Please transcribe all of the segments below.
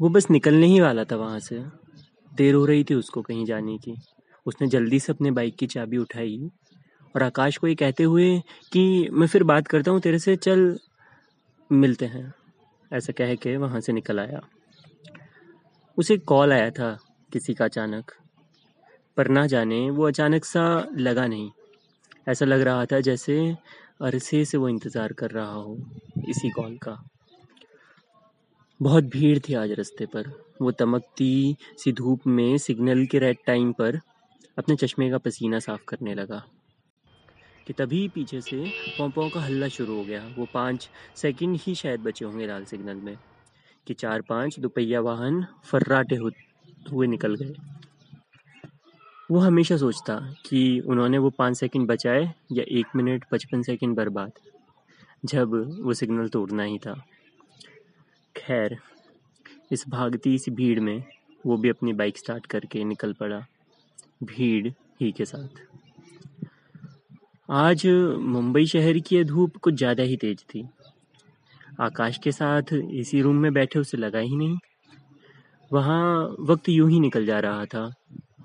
वो बस निकलने ही वाला था वहाँ से, देर हो रही थी उसको कहीं जाने की। उसने जल्दी से अपने बाइक की चाबी उठाई और आकाश को ये कहते हुए कि मैं फिर बात करता हूँ तेरे से, चल मिलते हैं, ऐसा कह के वहाँ से निकल आया। उसे कॉल आया था किसी का अचानक, पर ना जाने वो अचानक सा लगा नहीं, ऐसा लग रहा था जैसे अरसे से वो इंतज़ार कर रहा हो इसी कॉल का। बहुत भीड़ थी आज रास्ते पर। वो तमकती सी धूप में सिग्नल के रेड टाइम पर अपने चश्मे का पसीना साफ करने लगा कि तभी पीछे से पौं-पौं का हल्ला शुरू हो गया। वो 5 सेकंड ही शायद बचे होंगे लाल सिग्नल में कि 4-5 दुपहिया वाहन फर्राटे हुए निकल गए। वो हमेशा सोचता कि उन्होंने वो 5 सेकंड बचाए या 1 मिनट 55 सेकंड बर्बाद, जब वो सिग्नल तोड़ना ही था। खैर, इस भागती सी भीड़ में वो भी अपनी बाइक स्टार्ट करके निकल पड़ा, भीड़ ही के साथ। आज मुंबई शहर की धूप कुछ ज़्यादा ही तेज थी। आकाश के साथ इसी रूम में बैठे उसे लगा ही नहीं। वहाँ वक्त यूं ही निकल जा रहा था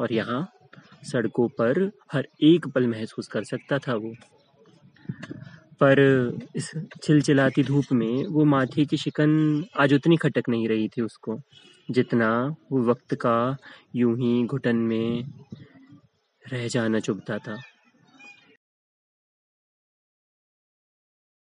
और यहाँ सड़कों पर हर एक पल महसूस कर सकता था वो। पर इस चिलचिलाती धूप में वो माथे की शिकन आज उतनी खटक नहीं रही थी उसको, जितना वो वक्त का यूं ही घुटन में रह जाना चुभता था।